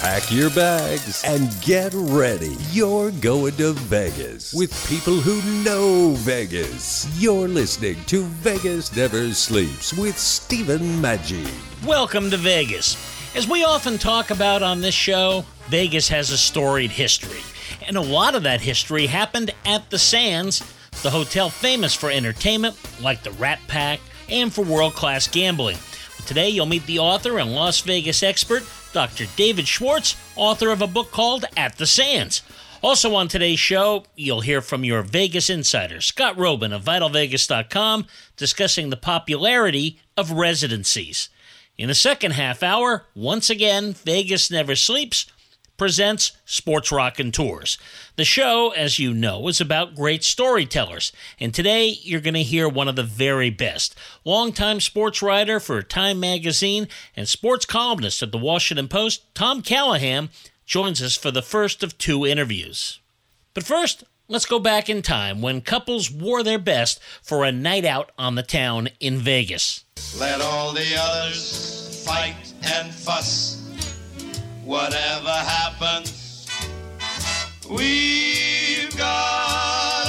Pack your bags and get ready. You're going to Vegas with people who know Vegas. You're listening to Vegas Never Sleeps with Stephen Maggi. Welcome to Vegas. As we often talk about on this show, Vegas has a storied history, and a lot of that history happened at the Sands, the hotel famous for entertainment like the Rat Pack and for world-class gambling. But today you'll meet the author and Las Vegas expert, Dr. David Schwartz, author of a book called At the Sands. Also on today's show, you'll hear from your Vegas insider, Scott Robin of VitalVegas.com, discussing the popularity of residencies. In the second half hour, once again, Vegas Never Sleeps presents Sports Rockin' Tours. The show, as you know, is about great storytellers, and today you're going to hear one of the very best. Longtime sports writer for Time Magazine and sports columnist at the Washington Post, Tom Callahan, joins us for the first of two interviews. But first, let's go back in time when couples wore their best for a night out on the town in Vegas. Let all the others fight and fuss. Whatever happens, we've got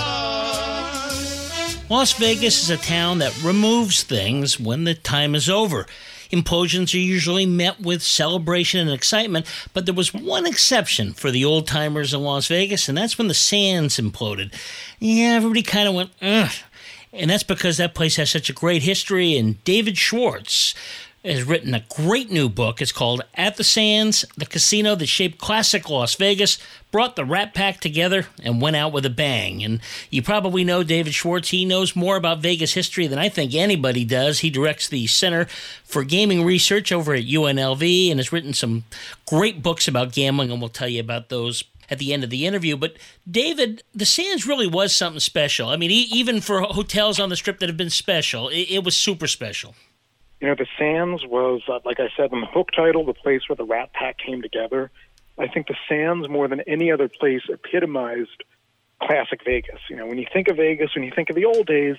us. Las Vegas is a town that removes things when the time is over. Implosions are usually met with celebration and excitement, but there was one exception for the old-timers in Las Vegas, and that's when the Sands imploded. Yeah, everybody kind of went, ugh. And that's because that place has such a great history, and David Schwartz has written a great new book. It's called At the Sands, the casino that shaped classic Las Vegas, brought the Rat Pack together, and went out with a bang. And you probably know David Schwartz. He knows more about Vegas history than I think anybody does. He directs the Center for Gaming Research over at UNLV and has written some great books about gambling, and we'll tell you about those at the end of the interview. But David, the Sands really was something special. I mean, even for hotels on the Strip that have been special, it was super special. You know, the Sands was, like I said in the book title, the place where the Rat Pack came together. I think the Sands, more than any other place, epitomized classic Vegas. You know, when you think of Vegas, when you think of the old days,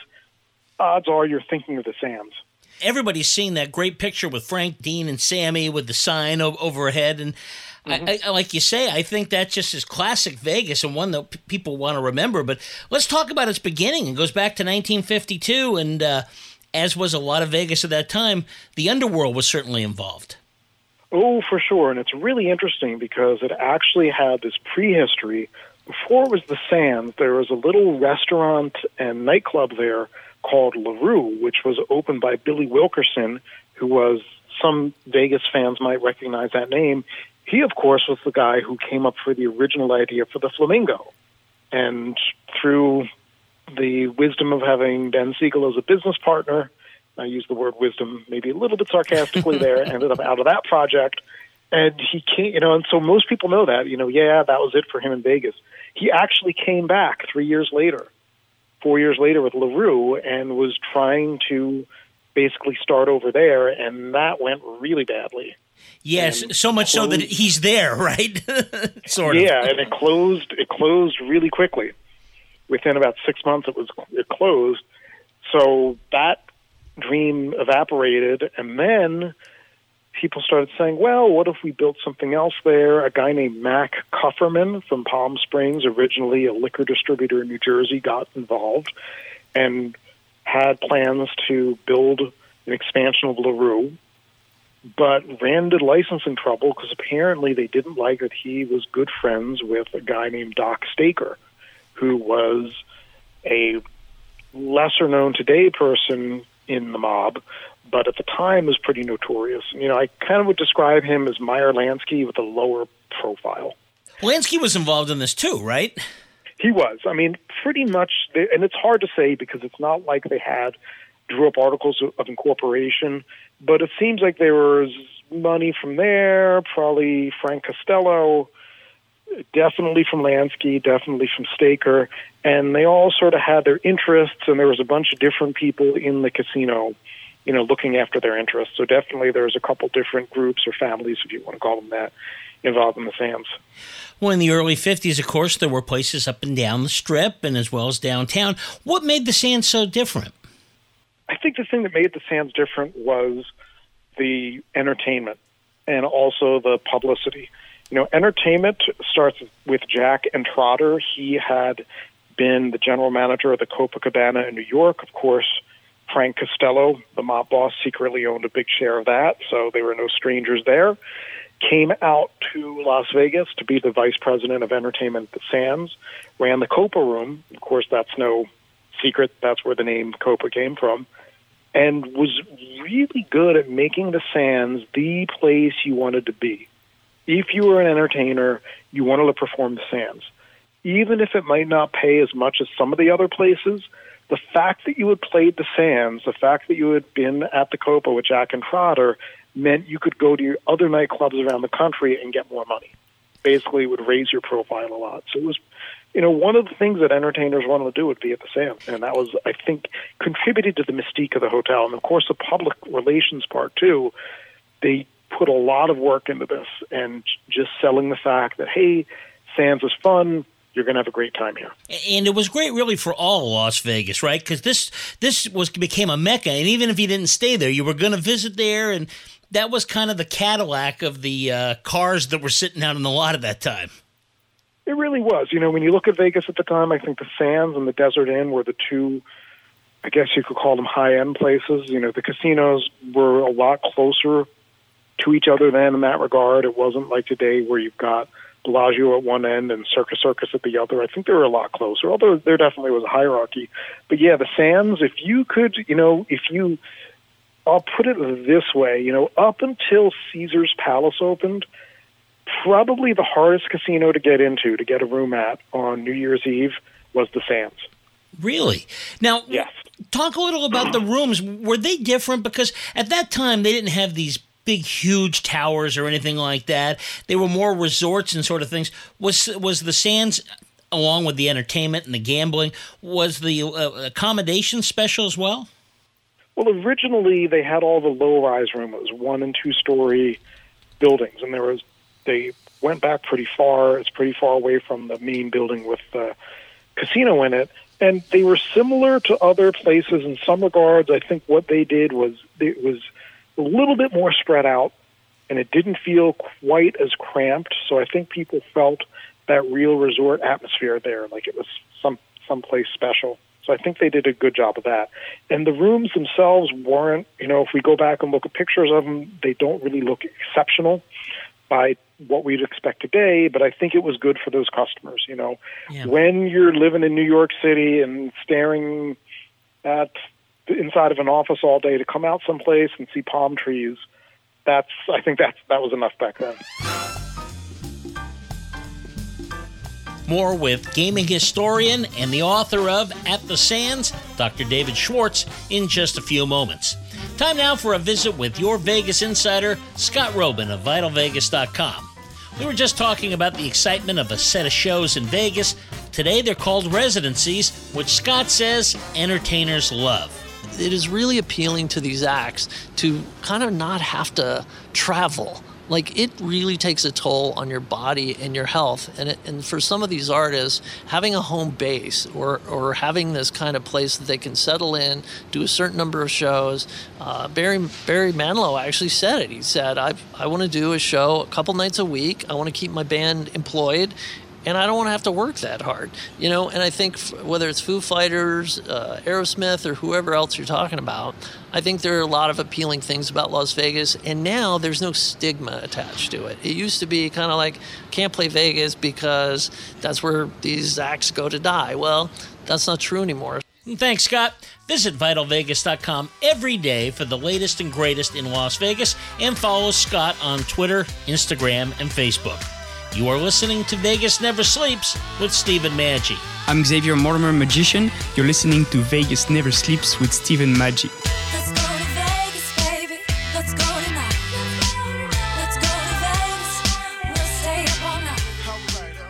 odds are you're thinking of the Sands. Everybody's seen that great picture with Frank, Dean, and Sammy with the sign overhead. And mm-hmm. I, like you say, I think that just is classic Vegas and one that people want to remember. But let's talk about its beginning. It goes back to 1952, and as was a lot of Vegas at that time, the underworld was certainly involved. Oh, for sure. And it's really interesting because it actually had this prehistory. Before it was the Sands, there was a little restaurant and nightclub there called La Rue, which was opened by Billy Wilkerson, who was, some Vegas fans might recognize that name. He, of course, was the guy who came up with the original idea for the Flamingo. And through the wisdom of having Ben Siegel as a business partner, I use the word wisdom maybe a little bit sarcastically there, ended up out of that project. And he came, you know, and so most people know that, you know, yeah, that was it for him in Vegas. He actually came back 4 years later with La Rue and was trying to basically start over there, and that went really badly. Yes, and so much so that he's there, right? sort of. Yeah, and it closed really quickly. Within about 6 months, it closed. So that dream evaporated, and then people started saying, well, what if we built something else there? A guy named Mac Cufferman from Palm Springs, originally a liquor distributor in New Jersey, got involved and had plans to build an expansion of La Rue, but ran into licensing trouble because apparently they didn't like that he was good friends with a guy named Doc Staker, who was a lesser-known today person in the mob, but at the time was pretty notorious. You know, I kind of would describe him as Meyer Lansky with a lower profile. Lansky was involved in this too, right? He was. I mean, pretty much, and it's hard to say because it's not like they drew up articles of incorporation, but it seems like there was money from there, probably Frank Costello, definitely from Lansky, definitely from Staker, and they all sort of had their interests, and there was a bunch of different people in the casino, you know, looking after their interests. So definitely there's a couple different groups or families, if you want to call them that, involved in the Sands. Well, in the early 50s, of course, there were places up and down the Strip and as well as downtown. What made the Sands so different? I think the thing that made the Sands different was the entertainment and also the publicity. You know, entertainment starts with Jack and Trotter. He had been the general manager of the Copacabana in New York. Of course, Frank Costello, the mob boss, secretly owned a big share of that, so they were no strangers there. Came out to Las Vegas to be the vice president of entertainment at the Sands, ran the Copa Room. Of course, that's no secret. That's where the name Copa came from. And was really good at making the Sands the place you wanted to be. If you were an entertainer, you wanted to perform the Sands. Even if it might not pay as much as some of the other places, the fact that you had played the Sands, the fact that you had been at the Copa with Jack and Trotter, meant you could go to your other nightclubs around the country and get more money. Basically, it would raise your profile a lot. So it was, you know, one of the things that entertainers wanted to do would be at the Sands. And that was, I think, contributed to the mystique of the hotel. And, of course, the public relations part, too. They put a lot of work into this and just selling the fact that, hey, Sands is fun. You're going to have a great time here. And it was great really for all Las Vegas, right? Because this became a mecca. And even if you didn't stay there, you were going to visit there. And that was kind of the Cadillac of the cars that were sitting out in the lot at that time. It really was. You know, when you look at Vegas at the time, I think the Sands and the Desert Inn were the two, I guess you could call them high-end places. You know, the casinos were a lot closer to each other then in that regard. It wasn't like today where you've got Bellagio at one end and Circus at the other. I think they were a lot closer, although there definitely was a hierarchy. But, yeah, the Sands, if you could, you know, I'll put it this way, you know, up until Caesar's Palace opened, probably the hardest casino to get into, to get a room at on New Year's Eve, was the Sands. Really? Now, yes. Talk a little about the rooms. Were they different? Because at that time, they didn't have these big, huge towers or anything like that. They were more resorts and sort of things. Was the Sands, along with the entertainment and the gambling, was the accommodation special as well? Well, originally they had all the low-rise rooms. It was one- and two-story buildings, and they went back pretty far. It's pretty far away from the main building with the casino in it. And they were similar to other places in some regards. I think what they did was it was a little bit more spread out, and it didn't feel quite as cramped. So I think people felt that real resort atmosphere there, like it was someplace special. So I think they did a good job of that. And the rooms themselves weren't, you know, if we go back and look at pictures of them, they don't really look exceptional by what we'd expect today, but I think it was good for those customers, you know. Yeah. When you're living in New York City and staring at the inside of an office all day, to come out someplace and see palm trees, that was enough back then. More with gaming historian and the author of At the Sands, Dr. David Schwartz, in just a few moments. Time now for a visit with your Vegas insider, Scott Robin of VitalVegas.com. We were just talking about the excitement of a set of shows in Vegas. Today they're called residencies, which Scott says entertainers love. It is really appealing to these acts to kind of not have to travel. Like, it really takes a toll on your body and your health. And for some of these artists, having a home base or having this kind of place that they can settle in, do a certain number of shows. Barry Manilow actually said it. He said, I want to do a show a couple nights a week. I want to keep my band employed. And I don't want to have to work that hard, you know. And I think whether it's Foo Fighters, Aerosmith, or whoever else you're talking about, I think there are a lot of appealing things about Las Vegas. And now there's no stigma attached to it. It used to be kind of like, can't play Vegas because that's where these acts go to die. Well, that's not true anymore. Thanks, Scott. Visit VitalVegas.com every day for the latest and greatest in Las Vegas. And follow Scott on Twitter, Instagram, and Facebook. You are listening to Vegas Never Sleeps with Stephen Maggi. I'm Xavier Mortimer, magician. You're listening to Vegas Never Sleeps with Stephen Maggi. Let's go to Vegas, baby. Let's go tonight. Let's go to Vegas. We'll stay up all night.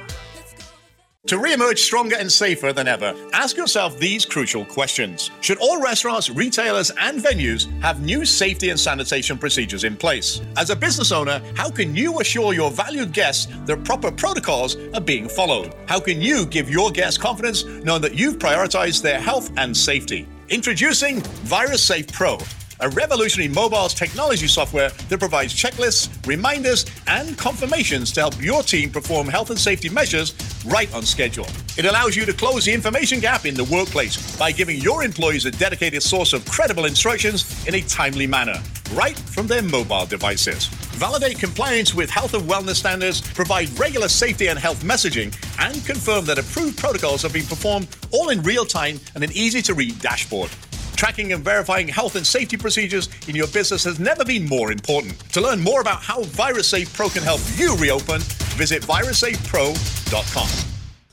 To reemerge stronger and safer than ever, ask yourself these crucial questions. Should all restaurants, retailers, and venues have new safety and sanitation procedures in place? As a business owner, how can you assure your valued guests that proper protocols are being followed? How can you give your guests confidence knowing that you've prioritized their health and safety? Introducing Virus Safe Pro, a revolutionary mobile technology software that provides checklists, reminders, and confirmations to help your team perform health and safety measures right on schedule. It allows you to close the information gap in the workplace by giving your employees a dedicated source of credible instructions in a timely manner, right from their mobile devices. Validate compliance with health and wellness standards, provide regular safety and health messaging, and confirm that approved protocols have been performed, all in real time and an easy-to-read dashboard. Tracking and verifying health and safety procedures in your business has never been more important. To learn more about how Virus Safe Pro can help you reopen, visit virussafepro.com.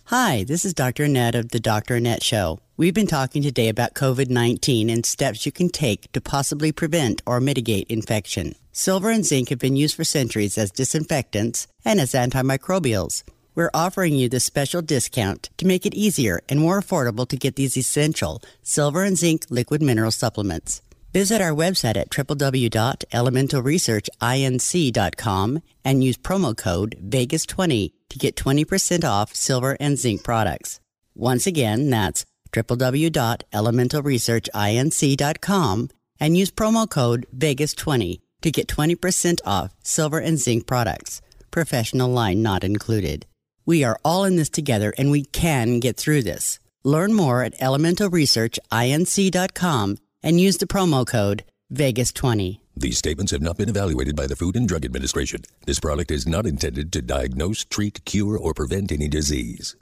Hi, this is Dr. Annette of The Dr. Annette Show. We've been talking today about COVID-19 and steps you can take to possibly prevent or mitigate infection. Silver and zinc have been used for centuries as disinfectants and as antimicrobials. We're offering you this special discount to make it easier and more affordable to get these essential silver and zinc liquid mineral supplements. Visit our website at www.elementalresearchinc.com and use promo code VEGAS20 to get 20% off silver and zinc products. Once again, that's www.elementalresearchinc.com and use promo code VEGAS20 to get 20% off silver and zinc products, professional line not included. We are all in this together, and we can get through this. Learn more at elementalresearchinc.com and use the promo code VEGAS20. These statements have not been evaluated by the Food and Drug Administration. This product is not intended to diagnose, treat, cure, or prevent any disease.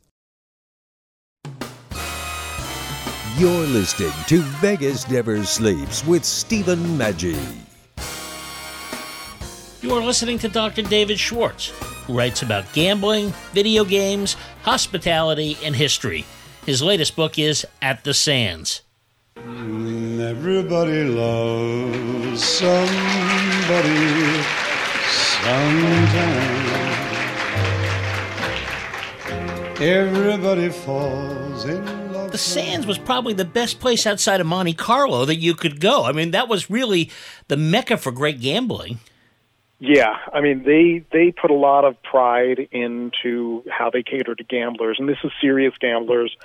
You're listening to Vegas Never Sleeps with Stephen Maggi. You are listening to Dr. David Schwartz, who writes about gambling, video games, hospitality, and history. His latest book is At the Sands. Everybody loves somebody sometime. Everybody falls in love. The Sands was probably the best place outside of Monte Carlo that you could go. I mean, that was really the mecca for great gambling. Yeah, I mean, they put a lot of pride into how they cater to gamblers, and this is serious gamblers.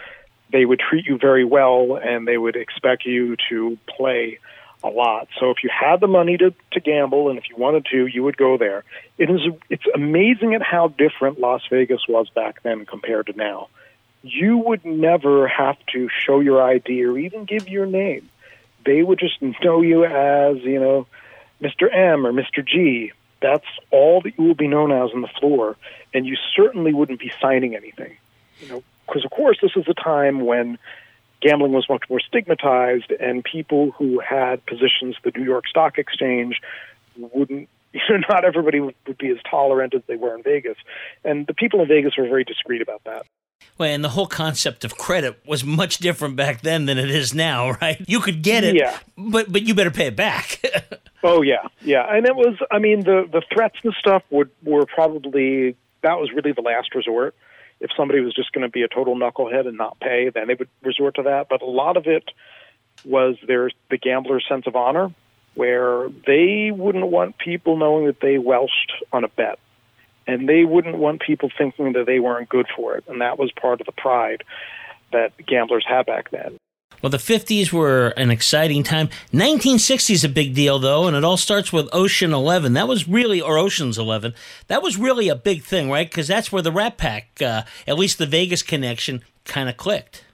They would treat you very well, and they would expect you to play a lot. So if you had the money to gamble, and if you wanted to, you would go there. It's amazing at how different Las Vegas was back then compared to now. You would never have to show your ID or even give your name. They would just know you as, you know, Mr. M or Mr. G. That's all that you will be known as on the floor, and you certainly wouldn't be signing anything. You know, because, of course, this is a time when gambling was much more stigmatized, and people who had positions at the New York Stock Exchange wouldn't, you know, not everybody would be as tolerant as they were in Vegas. And the people in Vegas were very discreet about that. Well, and the whole concept of credit was much different back then than it is now, right? You could get it, yeah, but you better pay it back. Oh, yeah, yeah. And it was, I mean, the threats and stuff were probably, that was really the last resort. If somebody was just going to be a total knucklehead and not pay, then they would resort to that. But a lot of it was the gambler's sense of honor, where they wouldn't want people knowing that they welched on a bet. And they wouldn't want people thinking that they weren't good for it. And that was part of the pride that gamblers had back then. Well, the 50s were an exciting time. 1960 is a big deal, though, and it all starts with Ocean's 11. That was really a big thing, right? Because that's where the Rat Pack, at least the Vegas connection, kind of clicked.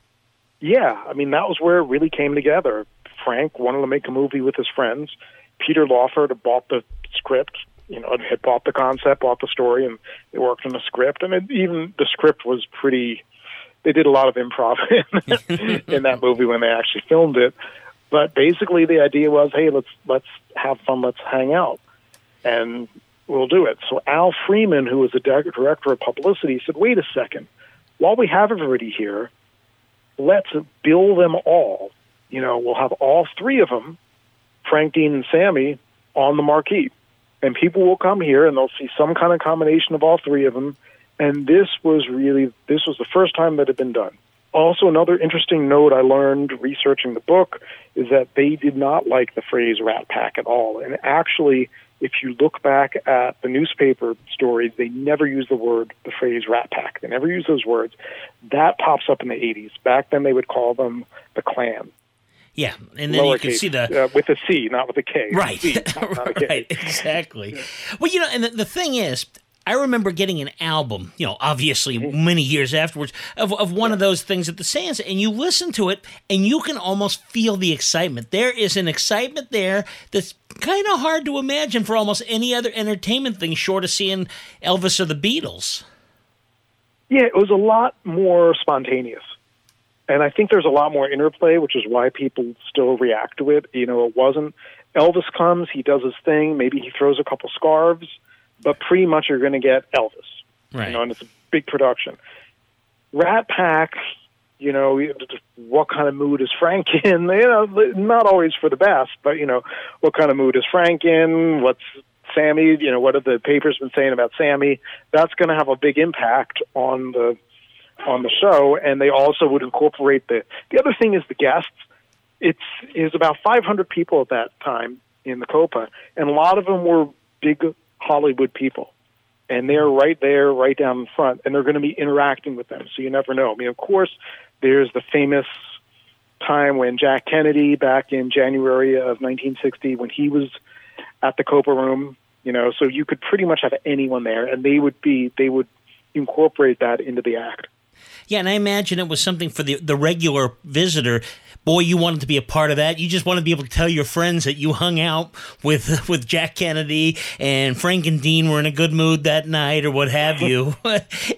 Yeah, I mean, that was where it really came together. Frank wanted to make a movie with his friends. Peter Lawford bought the script, you know, had bought the concept, bought the story, and they worked on the script. I mean, even the script was pretty... They did a lot of improv in that movie when they actually filmed it. But basically the idea was, hey, let's have fun, let's hang out, and we'll do it. So Al Freeman, who was the director of publicity, said, wait a second. While we have everybody here, let's bill them all. You know, we'll have all three of them, Frank, Dean, and Sammy, on the marquee. And people will come here, and they'll see some kind of combination of all three of them, And this was the first time that had been done. Also, another interesting note I learned researching the book is that they did not like the phrase Rat Pack at all. And actually, if you look back at the newspaper stories, they never use the phrase Rat Pack. They never use those words. That pops up in the 80s. Back then, they would call them the Klan. Yeah, and then you can see the... with a C, not with a K. Right, C, not a K. Right, exactly. Yeah. Well, you know, and the thing is, I remember getting an album, you know, obviously many years afterwards, of one of those things at the Sands, and you listen to it, and you can almost feel the excitement. There is an excitement there that's kind of hard to imagine for almost any other entertainment thing short of seeing Elvis or the Beatles. Yeah, it was a lot more spontaneous. And I think there's a lot more interplay, which is why people still react to it. You know, it wasn't Elvis comes, he does his thing, maybe he throws a couple scarves, but pretty much you're going to get Elvis. Right. You know, and it's a big production. Rat Pack, you know, what kind of mood is Frank in? You know, not always for the best, but, you know, what kind of mood is Frank in? What's Sammy? You know, what have the papers been saying about Sammy? That's going to have a big impact on the show, and they also would incorporate the other thing is the guests. It was about 500 people at that time in the Copa, and a lot of them were big Hollywood people, and they're right there, right down in front, and they're going to be interacting with them, so you never know. I mean, of course, there's the famous time when Jack Kennedy, back in January of 1960, when he was at the Copa room, you know, so you could pretty much have anyone there, and they would incorporate that into the act. Yeah, and I imagine it was something for the regular visitor. Boy, you wanted to be a part of that. You just wanted to be able to tell your friends that you hung out with Jack Kennedy and Frank and Dean were in a good mood that night or what have you.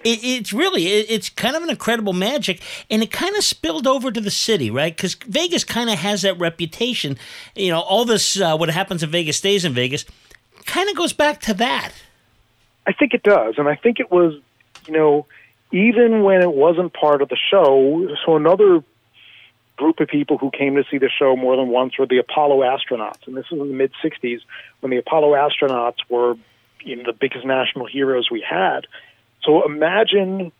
It's kind of an incredible magic, and it kind of spilled over to the city, right? Because Vegas kind of has that reputation. You know, all this, what happens in Vegas stays in Vegas, kind of goes back to that. I think it does, and I think it was, you know, even when it wasn't part of the show, so another group of people who came to see the show more than once were the Apollo astronauts. And this was in the mid-'60s when the Apollo astronauts were, you know, the biggest national heroes we had. So imagine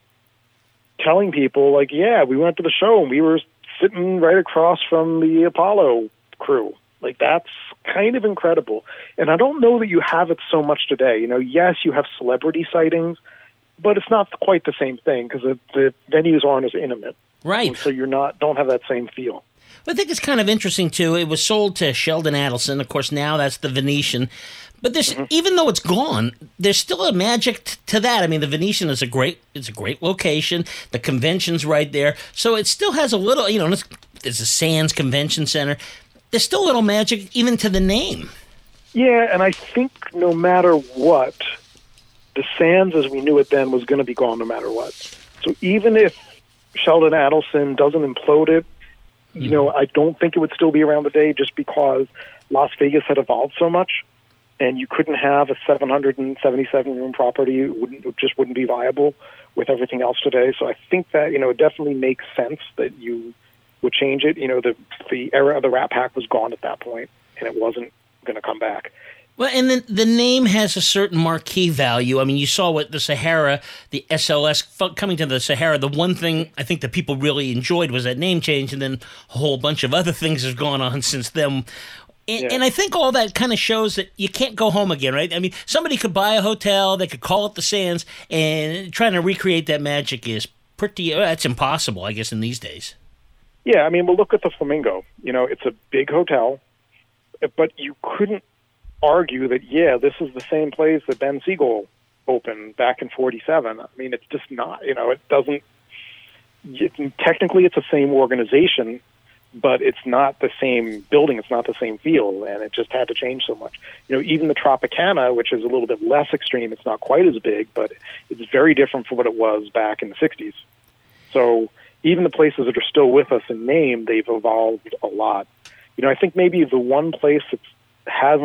telling people, like, yeah, we went to the show and we were sitting right across from the Apollo crew. Like, that's kind of incredible. And I don't know that you have it so much today. You know, yes, you have celebrity sightings, but it's not quite the same thing because the venues aren't as intimate. Right. And so you don't have that same feel. Well, I think it's kind of interesting, too. It was sold to Sheldon Adelson. Of course, now that's the Venetian. But there's even though it's gone, there's still a magic to that. I mean, the Venetian is a great location. The convention's right there. So it still has a little, you know, there's a Sands Convention Center. There's still a little magic even to the name. Yeah, and I think no matter what, the Sands, as we knew it then, was going to be gone no matter what. So even if Sheldon Adelson doesn't implode it, you know, I don't think it would still be around today just because Las Vegas had evolved so much, and you couldn't have a 777-room property. It just wouldn't be viable with everything else today. So I think that, you know, it definitely makes sense that you would change it. You know, the era of the Rat Pack was gone at that point, and it wasn't going to come back. Well, and then the name has a certain marquee value. I mean, you saw what the Sahara, the SLS, coming to the Sahara, the one thing I think that people really enjoyed was that name change, and then a whole bunch of other things have gone on since then. And I think all that kind of shows that you can't go home again, right? I mean, somebody could buy a hotel, they could call it the Sands, and trying to recreate that magic is that's impossible, I guess, in these days. Yeah, I mean, we'll look at the Flamingo. You know, it's a big hotel, but you couldn't argue that, yeah, this is the same place that Ben Siegel opened back in 47. I mean, it's just not, you know, it doesn't, technically it's the same organization, but it's not the same building, it's not the same feel, and it just had to change so much. You know, even the Tropicana, which is a little bit less extreme, it's not quite as big, but it's very different from what it was back in the 60s. So even the places that are still with us in name, they've evolved a lot. You know, I think maybe the one place that has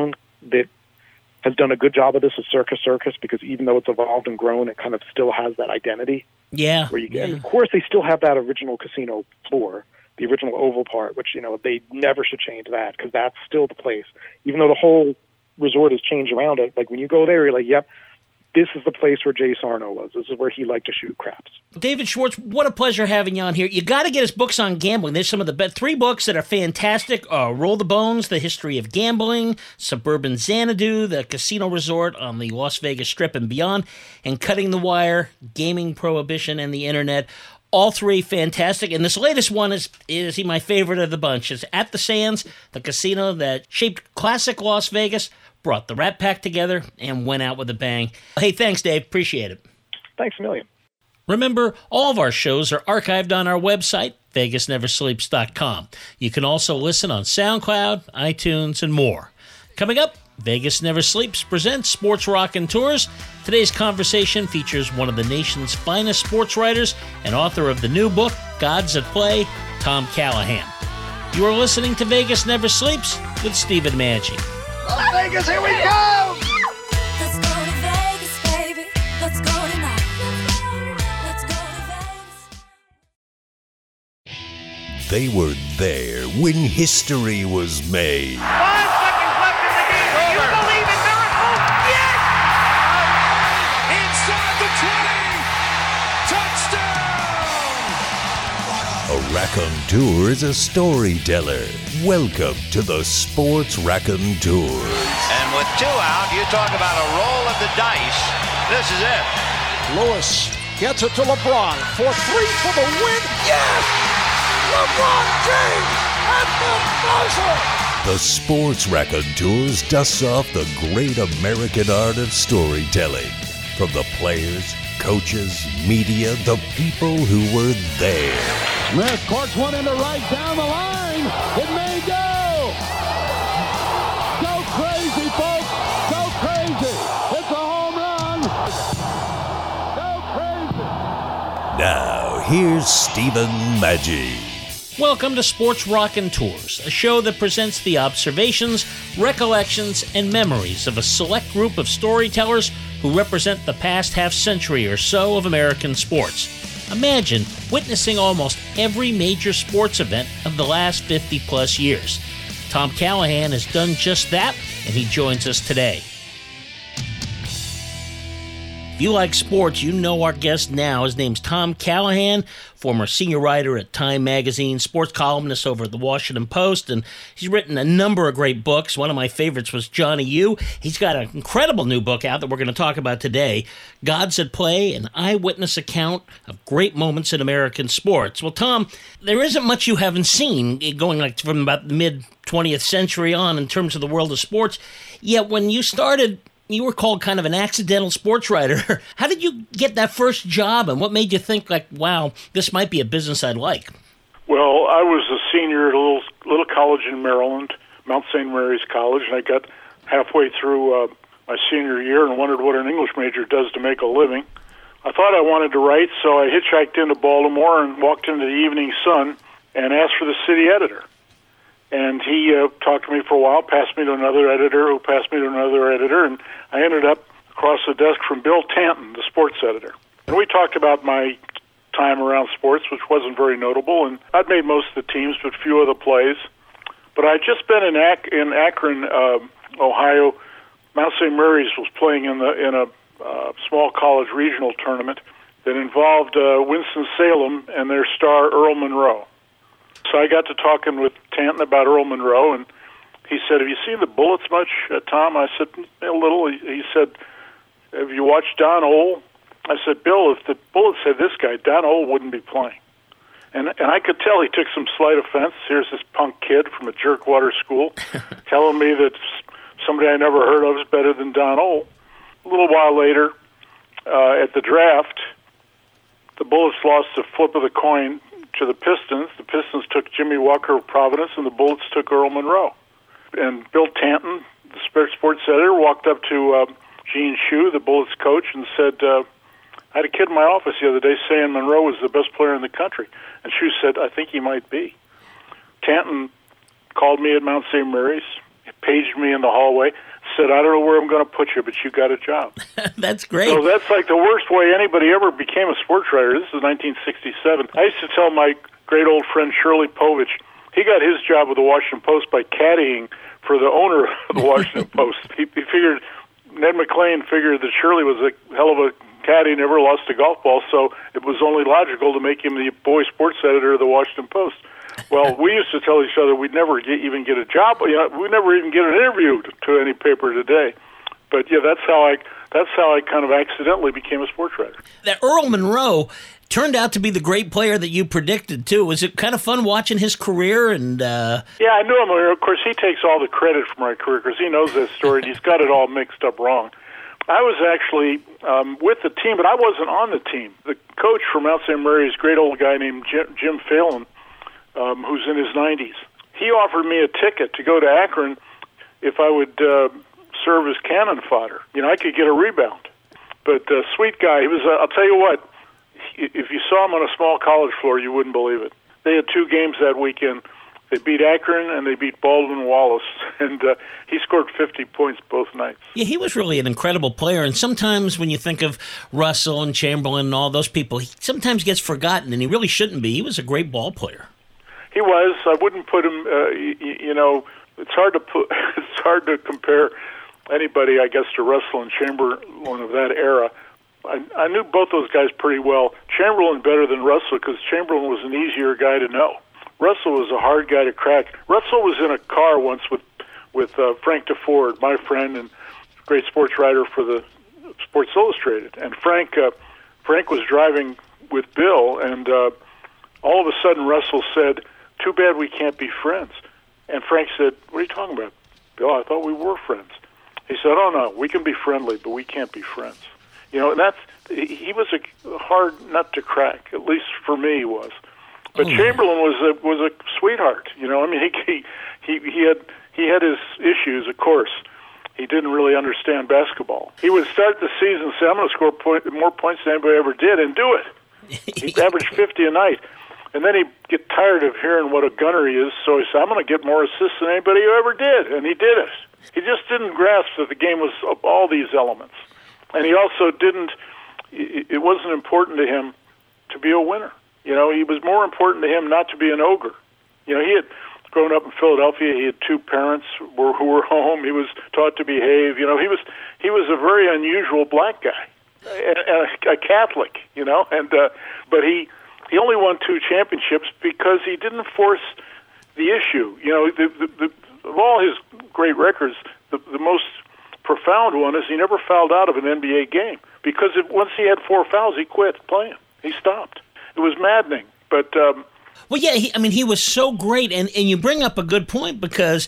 done a good job of this is Circus Circus, because even though it's evolved and grown, it kind of still has that identity. Yeah. Where you get, and of course, they still have that original casino floor, the original oval part, which, you know, they never should change that, because that's still the place. Even though the whole resort has changed around it, like when you go there, you're like, yep, this is the place where Jay Sarno was. This is where he liked to shoot craps. David Schwartz, what a pleasure having you on here. You got to get his books on gambling. There's some of the three books that are fantastic. Roll the Bones, The History of Gambling, Suburban Xanadu, The Casino Resort on the Las Vegas Strip and Beyond, and Cutting the Wire, Gaming Prohibition and the Internet. All three fantastic, and this latest one is my favorite of the bunch. It's At the Sands, the casino that shaped classic Las Vegas, brought the Rat Pack together, and went out with a bang. Hey, thanks, Dave. Appreciate it. Thanks a million. Remember, all of our shows are archived on our website, vegasneversleeps.com. You can also listen on SoundCloud, iTunes, and more. Coming up, Vegas Never Sleeps presents Sports Rockin' Tours. Today's conversation features one of the nation's finest sports writers and author of the new book, Gods at Play, Tom Callahan. You are listening to Vegas Never Sleeps with Stephen Maggi. Las Vegas, here we go! Let's go to Vegas, baby. Let's go tonight. Let's go to Vegas. They were there when history was made. Raconteur is a storyteller. Welcome to the Sports Raconteur. And with two out, you talk about a roll of the dice. This is it. Lewis gets it to LeBron for three for the win. Yes! LeBron James at the buzzer! The Sports Raconteur dusts off the great American art of storytelling. From the players, coaches, media, the people who were there. Smith corks one into right down the line. It may go. Go crazy, folks. Go crazy. It's a home run. Go crazy. Now, here's Stephen Maggi. Welcome to Sports Rockin' Tours, a show that presents the observations, recollections, and memories of a select group of storytellers who represent the past half-century or so of American sports. Imagine witnessing almost every major sports event of the last 50-plus years. Tom Callahan has done just that, and he joins us today. If you like sports, you know our guest now. His name's Tom Callahan, former senior writer at Time Magazine, sports columnist over at the Washington Post, and he's written a number of great books. One of my favorites was Johnny U. He's got an incredible new book out that we're going to talk about today, Gods at Play, an eyewitness account of great moments in American sports. Well, Tom, there isn't much you haven't seen going like from about the mid-20th century on in terms of the world of sports, yet when you started, you were called kind of an accidental sports writer. How did you get that first job, and what made you think, like, wow, this might be a business I'd like? Well, I was a senior at a little college in Maryland, Mount St. Mary's College, and I got halfway through my senior year and wondered what an English major does to make a living. I thought I wanted to write, so I hitchhiked into Baltimore and walked into the Evening Sun and asked for the city editor. And he talked to me for a while, passed me to another editor, who passed me to another editor, and I ended up across the desk from Bill Tanton, the sports editor. And we talked about my time around sports, which wasn't very notable, and I'd made most of the teams, but few of the plays. But I'd just been in Akron, Ohio. Mount St. Mary's was playing in a small college regional tournament that involved Winston-Salem and their star Earl Monroe. So I got to talking with Tanton about Earl Monroe, and he said, "Have you seen the Bullets much, Tom?" I said, "A little." He said, "Have you watched Don Ohl?" I said, "Bill, if the Bullets had this guy, Don Ohl wouldn't be playing." And I could tell he took some slight offense. Here's this punk kid from a jerkwater school telling me that somebody I never heard of is better than Don Ohl. A little while later, at the draft, the Bullets lost a flip of the coin to the Pistons. The Pistons took Jimmy Walker of Providence, and the Bullets took Earl Monroe. And Bill Tanton, the sports editor, walked up to Gene Shue, the Bullets coach, and said, "I had a kid in my office the other day saying Monroe was the best player in the country." And Shue said, "I think he might be." Tanton called me at Mount St. Mary's, paged me in the hallway, said, "I don't know where I'm going to put you, but you got a job." That's great. So that's like the worst way anybody ever became a sports writer. This is 1967. I used to tell my great old friend Shirley Povich, he got his job with the Washington Post by caddying for the owner of the Washington Post. He figured Ned McLean figured that Shirley was a hell of a caddy, never lost a golf ball, so it was only logical to make him the boy sports editor of the Washington Post. Well, we used to tell each other we'd never even get a job. You know, we never even get an interview to any paper today. But yeah, that's how I kind of accidentally became a sports writer. That Earl Monroe turned out to be the great player that you predicted too. Was it kind of fun watching his career? And yeah, I knew him. Of course, he takes all the credit for my career because he knows this story. And he's got it all mixed up wrong. I was actually with the team, but I wasn't on the team. The coach from Mount St. Mary's, great old guy named Jim Phelan, who's in his 90s, he offered me a ticket to go to Akron if I would serve as cannon fodder. You know, I could get a rebound. But sweet guy, he was. I'll tell you what, if you saw him on a small college floor, you wouldn't believe it. They had two games that weekend. They beat Akron and they beat Baldwin Wallace, and he scored 50 points both nights. Yeah, he was really an incredible player, and sometimes when you think of Russell and Chamberlain and all those people, he sometimes gets forgotten, and he really shouldn't be. He was a great ball player. He was. I wouldn't put him. You know, it's hard to compare anybody, I guess, to Russell and Chamberlain of that era. I knew both those guys pretty well. Chamberlain better than Russell because Chamberlain was an easier guy to know. Russell was a hard guy to crack. Russell was in a car once with Frank DeFord, my friend and great sports writer for the Sports Illustrated. And Frank was driving with Bill, and all of a sudden Russell said, "Too bad we can't be friends." And Frank said, "What are you talking about, Bill? I thought we were friends." He said, "Oh, no, we can be friendly, but we can't be friends." You know, and he was a hard nut to crack, at least for me he was. But Chamberlain was a sweetheart, you know. I mean, he had his issues, of course. He didn't really understand basketball. He would start the season and say, "I'm going to score more points than anybody ever did," and do it. He averaged 50 a night, and then he'd get tired of hearing what a gunner he is. So he said, "I'm going to get more assists than anybody who ever did," and he did it. He just didn't grasp that the game was of all these elements, and he also didn't. It wasn't important to him to be a winner. You know, it was more important to him not to be an ogre. You know, he had grown up in Philadelphia. He had two parents who were home. He was taught to behave. You know, he was a very unusual black guy, and a Catholic. You know, and but he only won two championships because he didn't force the issue. You know, of all his great records, the most profound one is he never fouled out of an NBA game because once he had four fouls, he quit playing. He stopped. It was maddening, but... Well, yeah, he was so great, and you bring up a good point because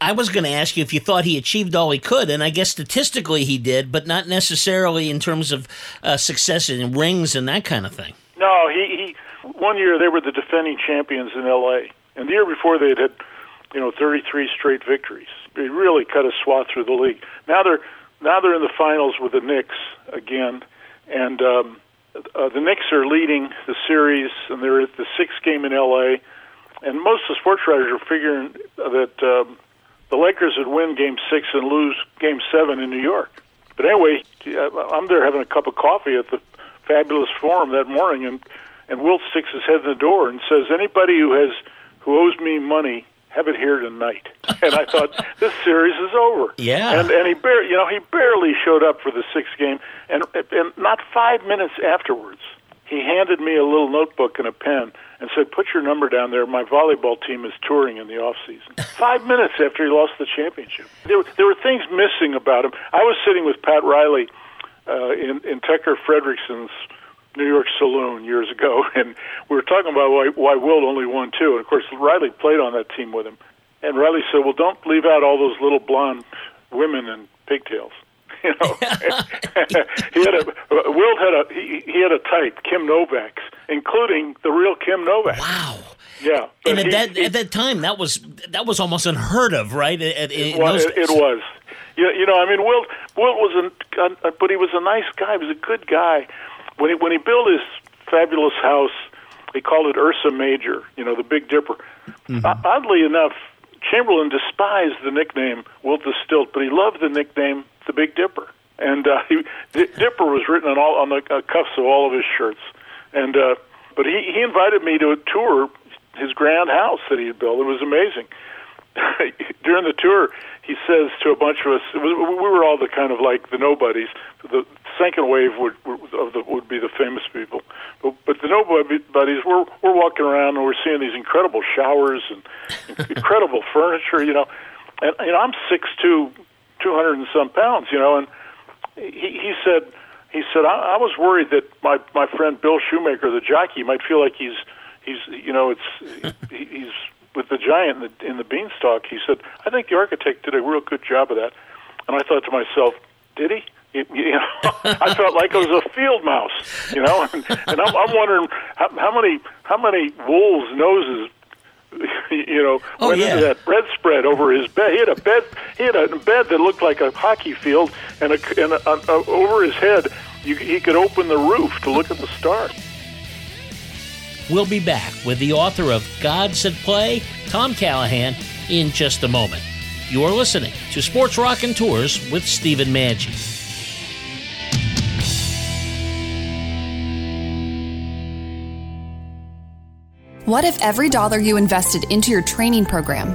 I was going to ask you if you thought he achieved all he could, and I guess statistically he did, but not necessarily in terms of success and rings and that kind of thing. No, he one year they were the defending champions in L.A., and the year before they had, 33 straight victories. They really cut a swath through the league. Now they're in the finals with the Knicks again, and... the Knicks are leading the series, and they're at the sixth game in L.A., and most of the sports writers are figuring that the Lakers would win Game 6 and lose Game 7 in New York. But anyway, I'm there having a cup of coffee at the Fabulous Forum that morning, and Wilt sticks his head in the door and says, "Anybody who owes me money, have it here tonight." And I thought, this series is over. Yeah. And he barely showed up for the sixth game. And not 5 minutes afterwards, he handed me a little notebook and a pen and said, "Put your number down there. My volleyball team is touring in the off season." 5 minutes after he lost the championship. There were things missing about him. I was sitting with Pat Riley in Tucker Fredrickson's New York Saloon years ago, and we were talking about why Wilt only won two. And, of course, Riley played on that team with him. And Riley said, "Well, don't leave out all those little blonde women in pigtails." You know, Wilt had a type, Kim Novak, including the real Kim Novak. Wow. Yeah. And at that time, that was almost unheard of, right? It was. You know, I mean, Wilt was but he was a nice guy. He was a good guy. When he built his fabulous house, he called it Ursa Major, the Big Dipper. Mm-hmm. Oddly enough, Chamberlain despised the nickname Wilt the Stilt, but he loved the nickname the Big Dipper. And Dipper was written on the cuffs of all of his shirts. And but he invited me to tour his grand house that he had built. It was amazing. during the tour, he says to a bunch of us, we were all the kind of like the nobodies. The second wave would be the famous people. But the nobodies, we're walking around and we're seeing these incredible showers and incredible furniture, you know. And I'm 6'2", 200 and some pounds, you know. And he said, I was worried that my friend Bill Shoemaker, the jockey, might feel like he's you know, he's with the giant in the beanstalk. He said, I think the architect did a real good job of that. And I thought to myself, did he? You know, I felt like I was a field mouse, you know. And I'm wondering how many wolves' noses, you know, into that bread spread over his bed. He had a bed. He had a bed that looked like a hockey field, and over his head, he could open the roof to look at the stars. We'll be back with the author of Gods at Play, Tom Callahan, in just a moment. You are listening to Sports Rockin' Tours with Stephen Maggi. What if every dollar you invested into your training program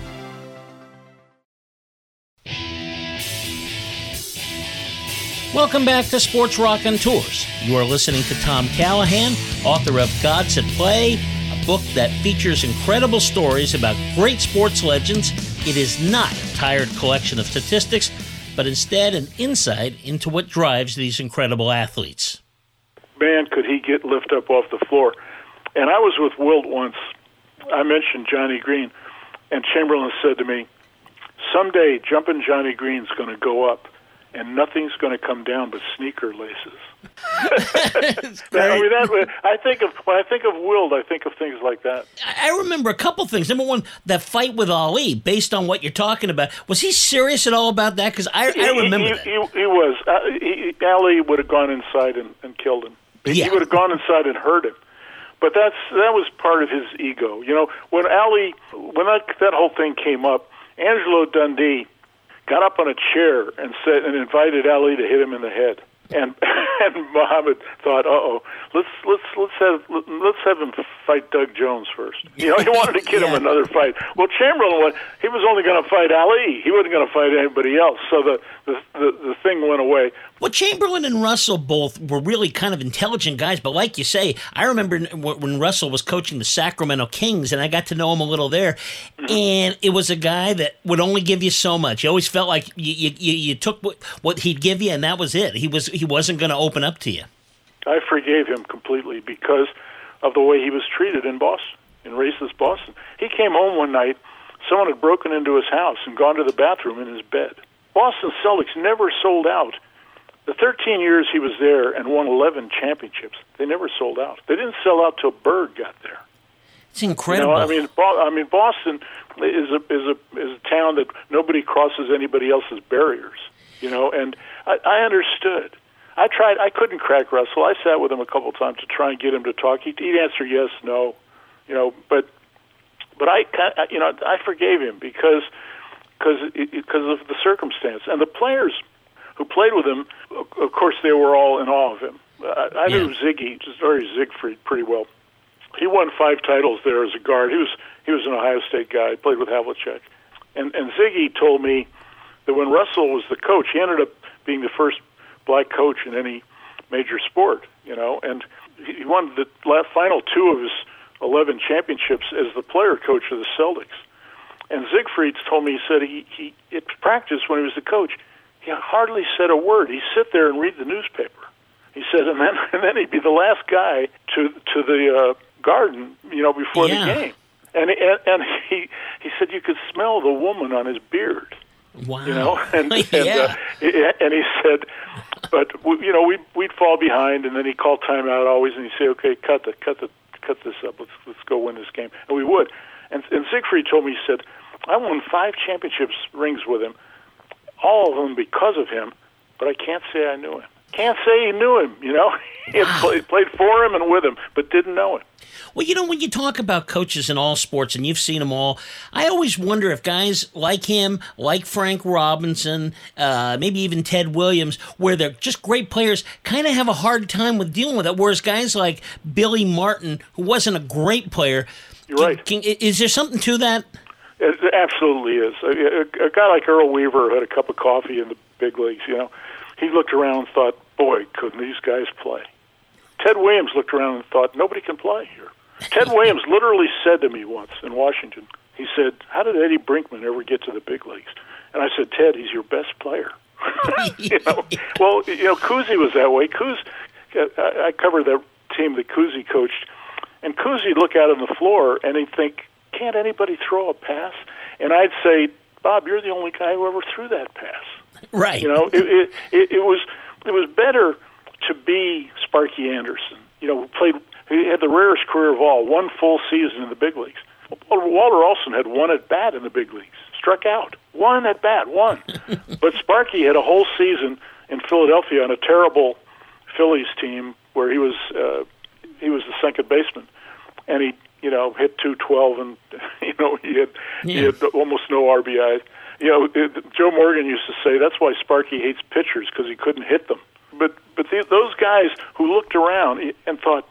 Welcome back to Sports Rockin' Tours. You are listening to Tom Callahan, author of Gods at Play, a book that features incredible stories about great sports legends. It is not a tired collection of statistics, but instead an insight into what drives these incredible athletes. Man, could he get lifted up off the floor. And I was with Wilt once. I mentioned Johnny Green, and Chamberlain said to me, someday jumping Johnny Green's going to go up. And nothing's going to come down but sneaker laces. I think of Wilt, I think of things like that. I remember a couple things. Number one, that fight with Ali, based on what you're talking about. Was he serious at all about that? Because I remember that. He was. Ali would have gone inside and killed him. Yeah. He would have gone inside and hurt him. But that was part of his ego. You know, when Ali, when that whole thing came up, Angelo Dundee got up on a chair and said, and invited Ali to hit him in the head. And Muhammad thought, let's have him fight Doug Jones first. You know, he wanted to get him another fight. Well, Chamberlain, he was only going to fight Ali. He wasn't going to fight anybody else. So the thing went away. Well, Chamberlain and Russell both were really kind of intelligent guys, but like you say, I remember when Russell was coaching the Sacramento Kings, and I got to know him a little there, and it was a guy that would only give you so much. You always felt like you took what he'd give you, and that was it. He wasn't going to open up to you. I forgave him completely because of the way he was treated in Boston, in racist Boston. He came home one night, someone had broken into his house and gone to the bathroom in his bed. Boston Celtics never sold out. The 13 years he was there and won 11 championships, they never sold out. They didn't sell out till Bird got there. It's incredible. You know, I mean, Boston is a town that nobody crosses anybody else's barriers. You know, and I understood. I tried. I couldn't crack Russell. I sat with him a couple times to try and get him to talk. He'd answer yes, no, you know. But I forgave him because of the circumstance and the players who played with him. Of course, they were all in awe of him. I knew Ziggy, Ziggy Siegfried, pretty well. He won 5 titles there as a guard. He was an Ohio State guy. He played with Havlicek, and Ziggy told me that when Russell was the coach, he ended up being the first black coach in any major sport, you know, and he won the final 2 of his 11 championships as the player coach of the Celtics. And Siegfried told me, he said, at practice when he was the coach, He hardly said a word. He'd sit there and read the newspaper. He said, and then he'd be the last guy to the garden, you know, before the game. And he said you could smell the woman on his beard. Wow. You know, and he said, but you know, we'd fall behind, and then he called timeout always, and he'd say, okay, cut this up. Let's go win this game, and we would. And Siegfried told me, he said, I won 5 championships rings with him, all of them because of him, but I can't say I knew him. Can't say he knew him, you know. He played for him and with him, but didn't know him. Well, you know, when you talk about coaches in all sports, and you've seen them all, I always wonder if guys like him, like Frank Robinson, maybe even Ted Williams, where they're just great players, kind of have a hard time with dealing with it, whereas guys like Billy Martin, who wasn't a great player, is there something to that? It absolutely is. A guy like Earl Weaver had a cup of coffee in the big leagues, you know. He looked around and thought, boy, couldn't these guys play? Ted Williams looked around and thought, nobody can play here. Ted Williams literally said to me once in Washington, he said, how did Eddie Brinkman ever get to the big leagues? And I said, Ted, he's your best player. You know? Well, you know, Cousy was that way. I covered that team that Cousy coached, and Cousy looked out on the floor and he'd think, can't anybody throw a pass? And I'd say, Bob, you're the only guy who ever threw that pass. Right. You know, it was better to be Sparky Anderson. You know, he had the rarest career of all, one full season in the big leagues. Walter Olson had one at bat in the big leagues, struck out, one at bat, one. But Sparky had a whole season in Philadelphia on a terrible Phillies team where he was the second baseman, and he, you know, hit 212, and you know he had almost no RBIs. You know, Joe Morgan used to say that's why Sparky hates pitchers, because he couldn't hit them. But those guys who looked around and thought,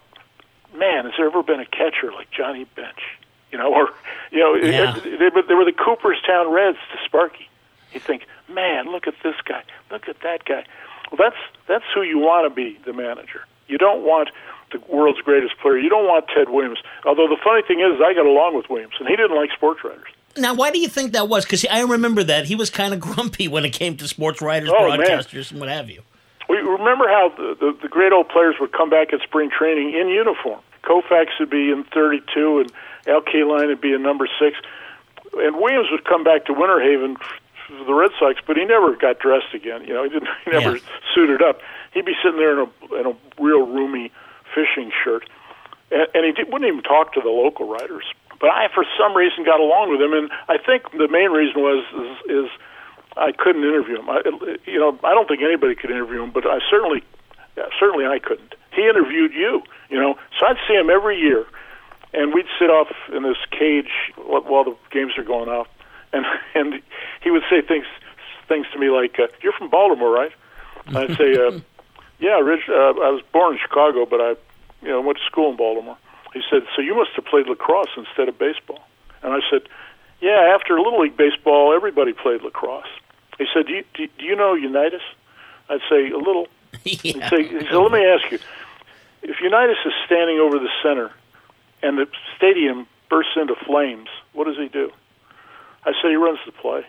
man, has there ever been a catcher like Johnny Bench? You know, they were the Cooperstown Reds to Sparky. He'd think, man, look at this guy, look at that guy. Well, that's who you want to be, the manager. You don't want the world's greatest player. You don't want Ted Williams. Although the funny thing is, I got along with Williams, and he didn't like sports writers. Now, why do you think that was? Because I remember that he was kind of grumpy when it came to sports writers, broadcasters, and what have you. We remember how the great old players would come back at spring training in uniform. Koufax would be in 32, and Al Kaline would be in number 6. And Williams would come back to Winter Haven for the Red Sox, but he never got dressed again. You know, he never suited up. He'd be sitting there in a real roomy fishing shirt, and he wouldn't even talk to the local writers. But I, for some reason, got along with him, and I think the main reason was is I couldn't interview him. I don't think anybody could interview him, but I certainly I couldn't. He interviewed you, you know. So I'd see him every year, and we'd sit off in this cage while the games are going off, and he would say things to me like, "You're from Baltimore, right?" And I'd say, "Yeah, Rich. I was born in Chicago, but I, you know, went to school in Baltimore." He said, so you must have played lacrosse instead of baseball. And I said, yeah, after Little League baseball, everybody played lacrosse. He said, do you know Unitas? I'd say, a little. Yeah. He said, let me ask you, if Unitas is standing over the center and the stadium bursts into flames, what does he do? I said, he runs the play.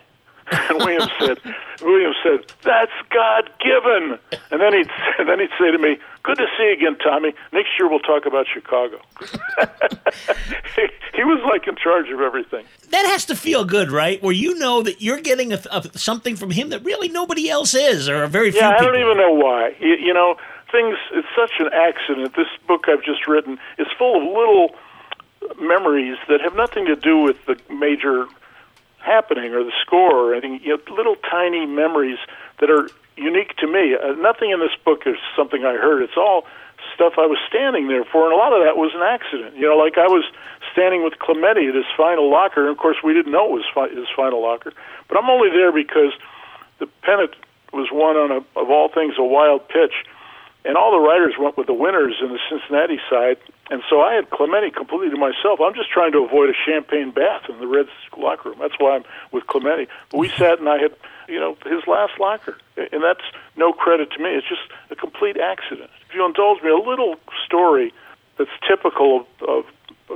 And William said, that's God-given. And then he'd say to me, good to see you again, Tommy. Next year we'll talk about Chicago. He was like in charge of everything. That has to feel good, right? Where you know that you're getting something from him that really nobody else is, or very few people. Yeah, I don't even know why. You know, things, it's such an accident. This book I've just written is full of little memories that have nothing to do with the major happening or the score or anything, you know, little tiny memories that are unique to me. Nothing in this book is something I heard. It's all stuff I was standing there for, and a lot of that was an accident. You know, like I was standing with Clemente at his final locker, and of course we didn't know it was his final locker. But I'm only there because the pennant was won on, of all things, a wild pitch, and all the writers went with the winners in the Cincinnati side, and so I had Clemente completely to myself. I'm just trying to avoid a champagne bath in the Reds' locker room. That's why I'm with Clemente. But we sat, and I had, you know, his last locker, and that's no credit to me. It's just a complete accident. If you indulge me, a little story that's typical of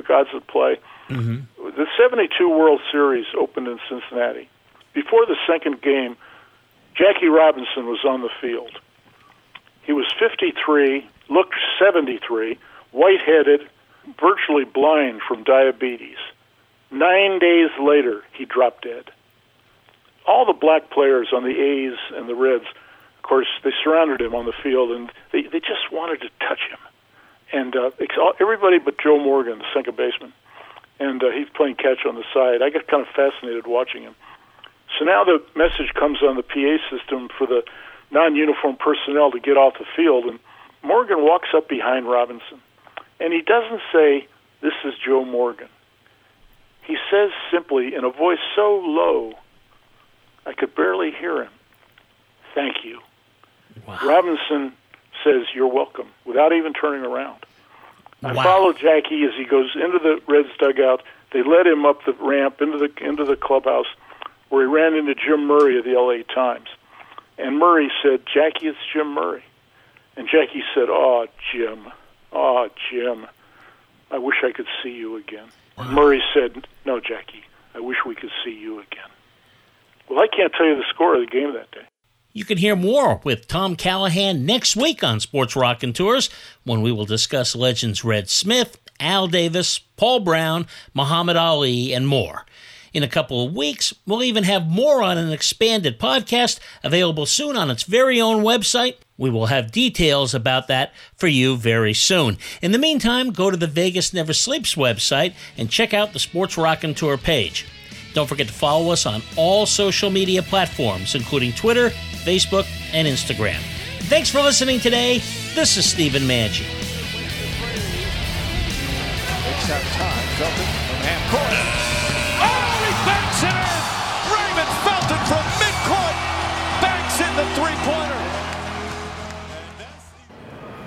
gods at play. Mm-hmm. The '72 World Series opened in Cincinnati. Before the second game, Jackie Robinson was on the field. He was 53, looked 73, white-headed, virtually blind from diabetes. 9 days later, he dropped dead. All the black players on the A's and the Reds, of course, they surrounded him on the field, and they just wanted to touch him. And everybody but Joe Morgan, the second baseman, and he's playing catch on the side. I got kind of fascinated watching him. So now the message comes on the PA system for the non-uniform personnel to get off the field, and Morgan walks up behind Robinson, and he doesn't say, "This is Joe Morgan." He says simply, in a voice so low I could barely hear him, "Thank you." Wow. Robinson says, "You're welcome," without even turning around. Wow. I followed Jackie as he goes into the Reds dugout. They led him up the ramp into the clubhouse, where he ran into Jim Murray of the LA Times. And Murray said, "Jackie, it's Jim Murray." And Jackie said, Oh, Jim, I wish I could see you again." Wow. Murray said, "No, Jackie, I wish we could see you again." Well, I can't tell you the score of the game that day. You can hear more with Tom Callahan next week on Sports Rockin' Tours, when we will discuss legends Red Smith, Al Davis, Paul Brown, Muhammad Ali, and more. In a couple of weeks, we'll even have more on an expanded podcast available soon on its very own website. We will have details about that for you very soon. In the meantime, go to the Vegas Never Sleeps website and check out the Sports Rockin' Tour page. Don't forget to follow us on all social media platforms, including Twitter, Facebook, and Instagram. Thanks for listening today. This is Stephen Maggi. Takes out time, Felton from half court. Backs it in! Raymond Felton from midcourt backs in the three-pointer.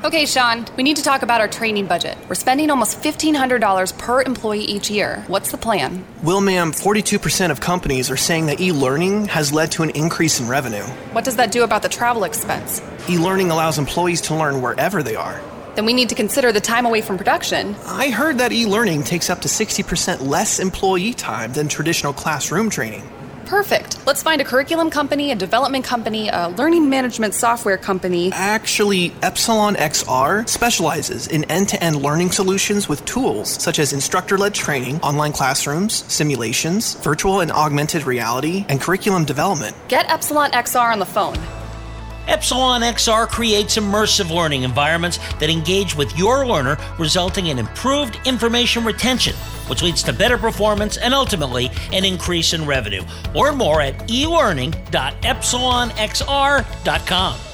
Okay, Sean, we need to talk about our training budget. We're spending almost $1,500 per employee each year. What's the plan? Well, ma'am, 42% of companies are saying that e-learning has led to an increase in revenue. What does that do about the travel expense? E-learning allows employees to learn wherever they are. Then we need to consider the time away from production. I heard that e-learning takes up to 60% less employee time than traditional classroom training. Perfect. Let's find a curriculum company, a development company, a learning management software company. Actually, Epsilon XR specializes in end-to-end learning solutions with tools such as instructor-led training, online classrooms, simulations, virtual and augmented reality, and curriculum development. Get Epsilon XR on the phone. Epsilon XR creates immersive learning environments that engage with your learner, resulting in improved information retention, which leads to better performance and ultimately an increase in revenue. Learn more at elearning.epsilonxr.com.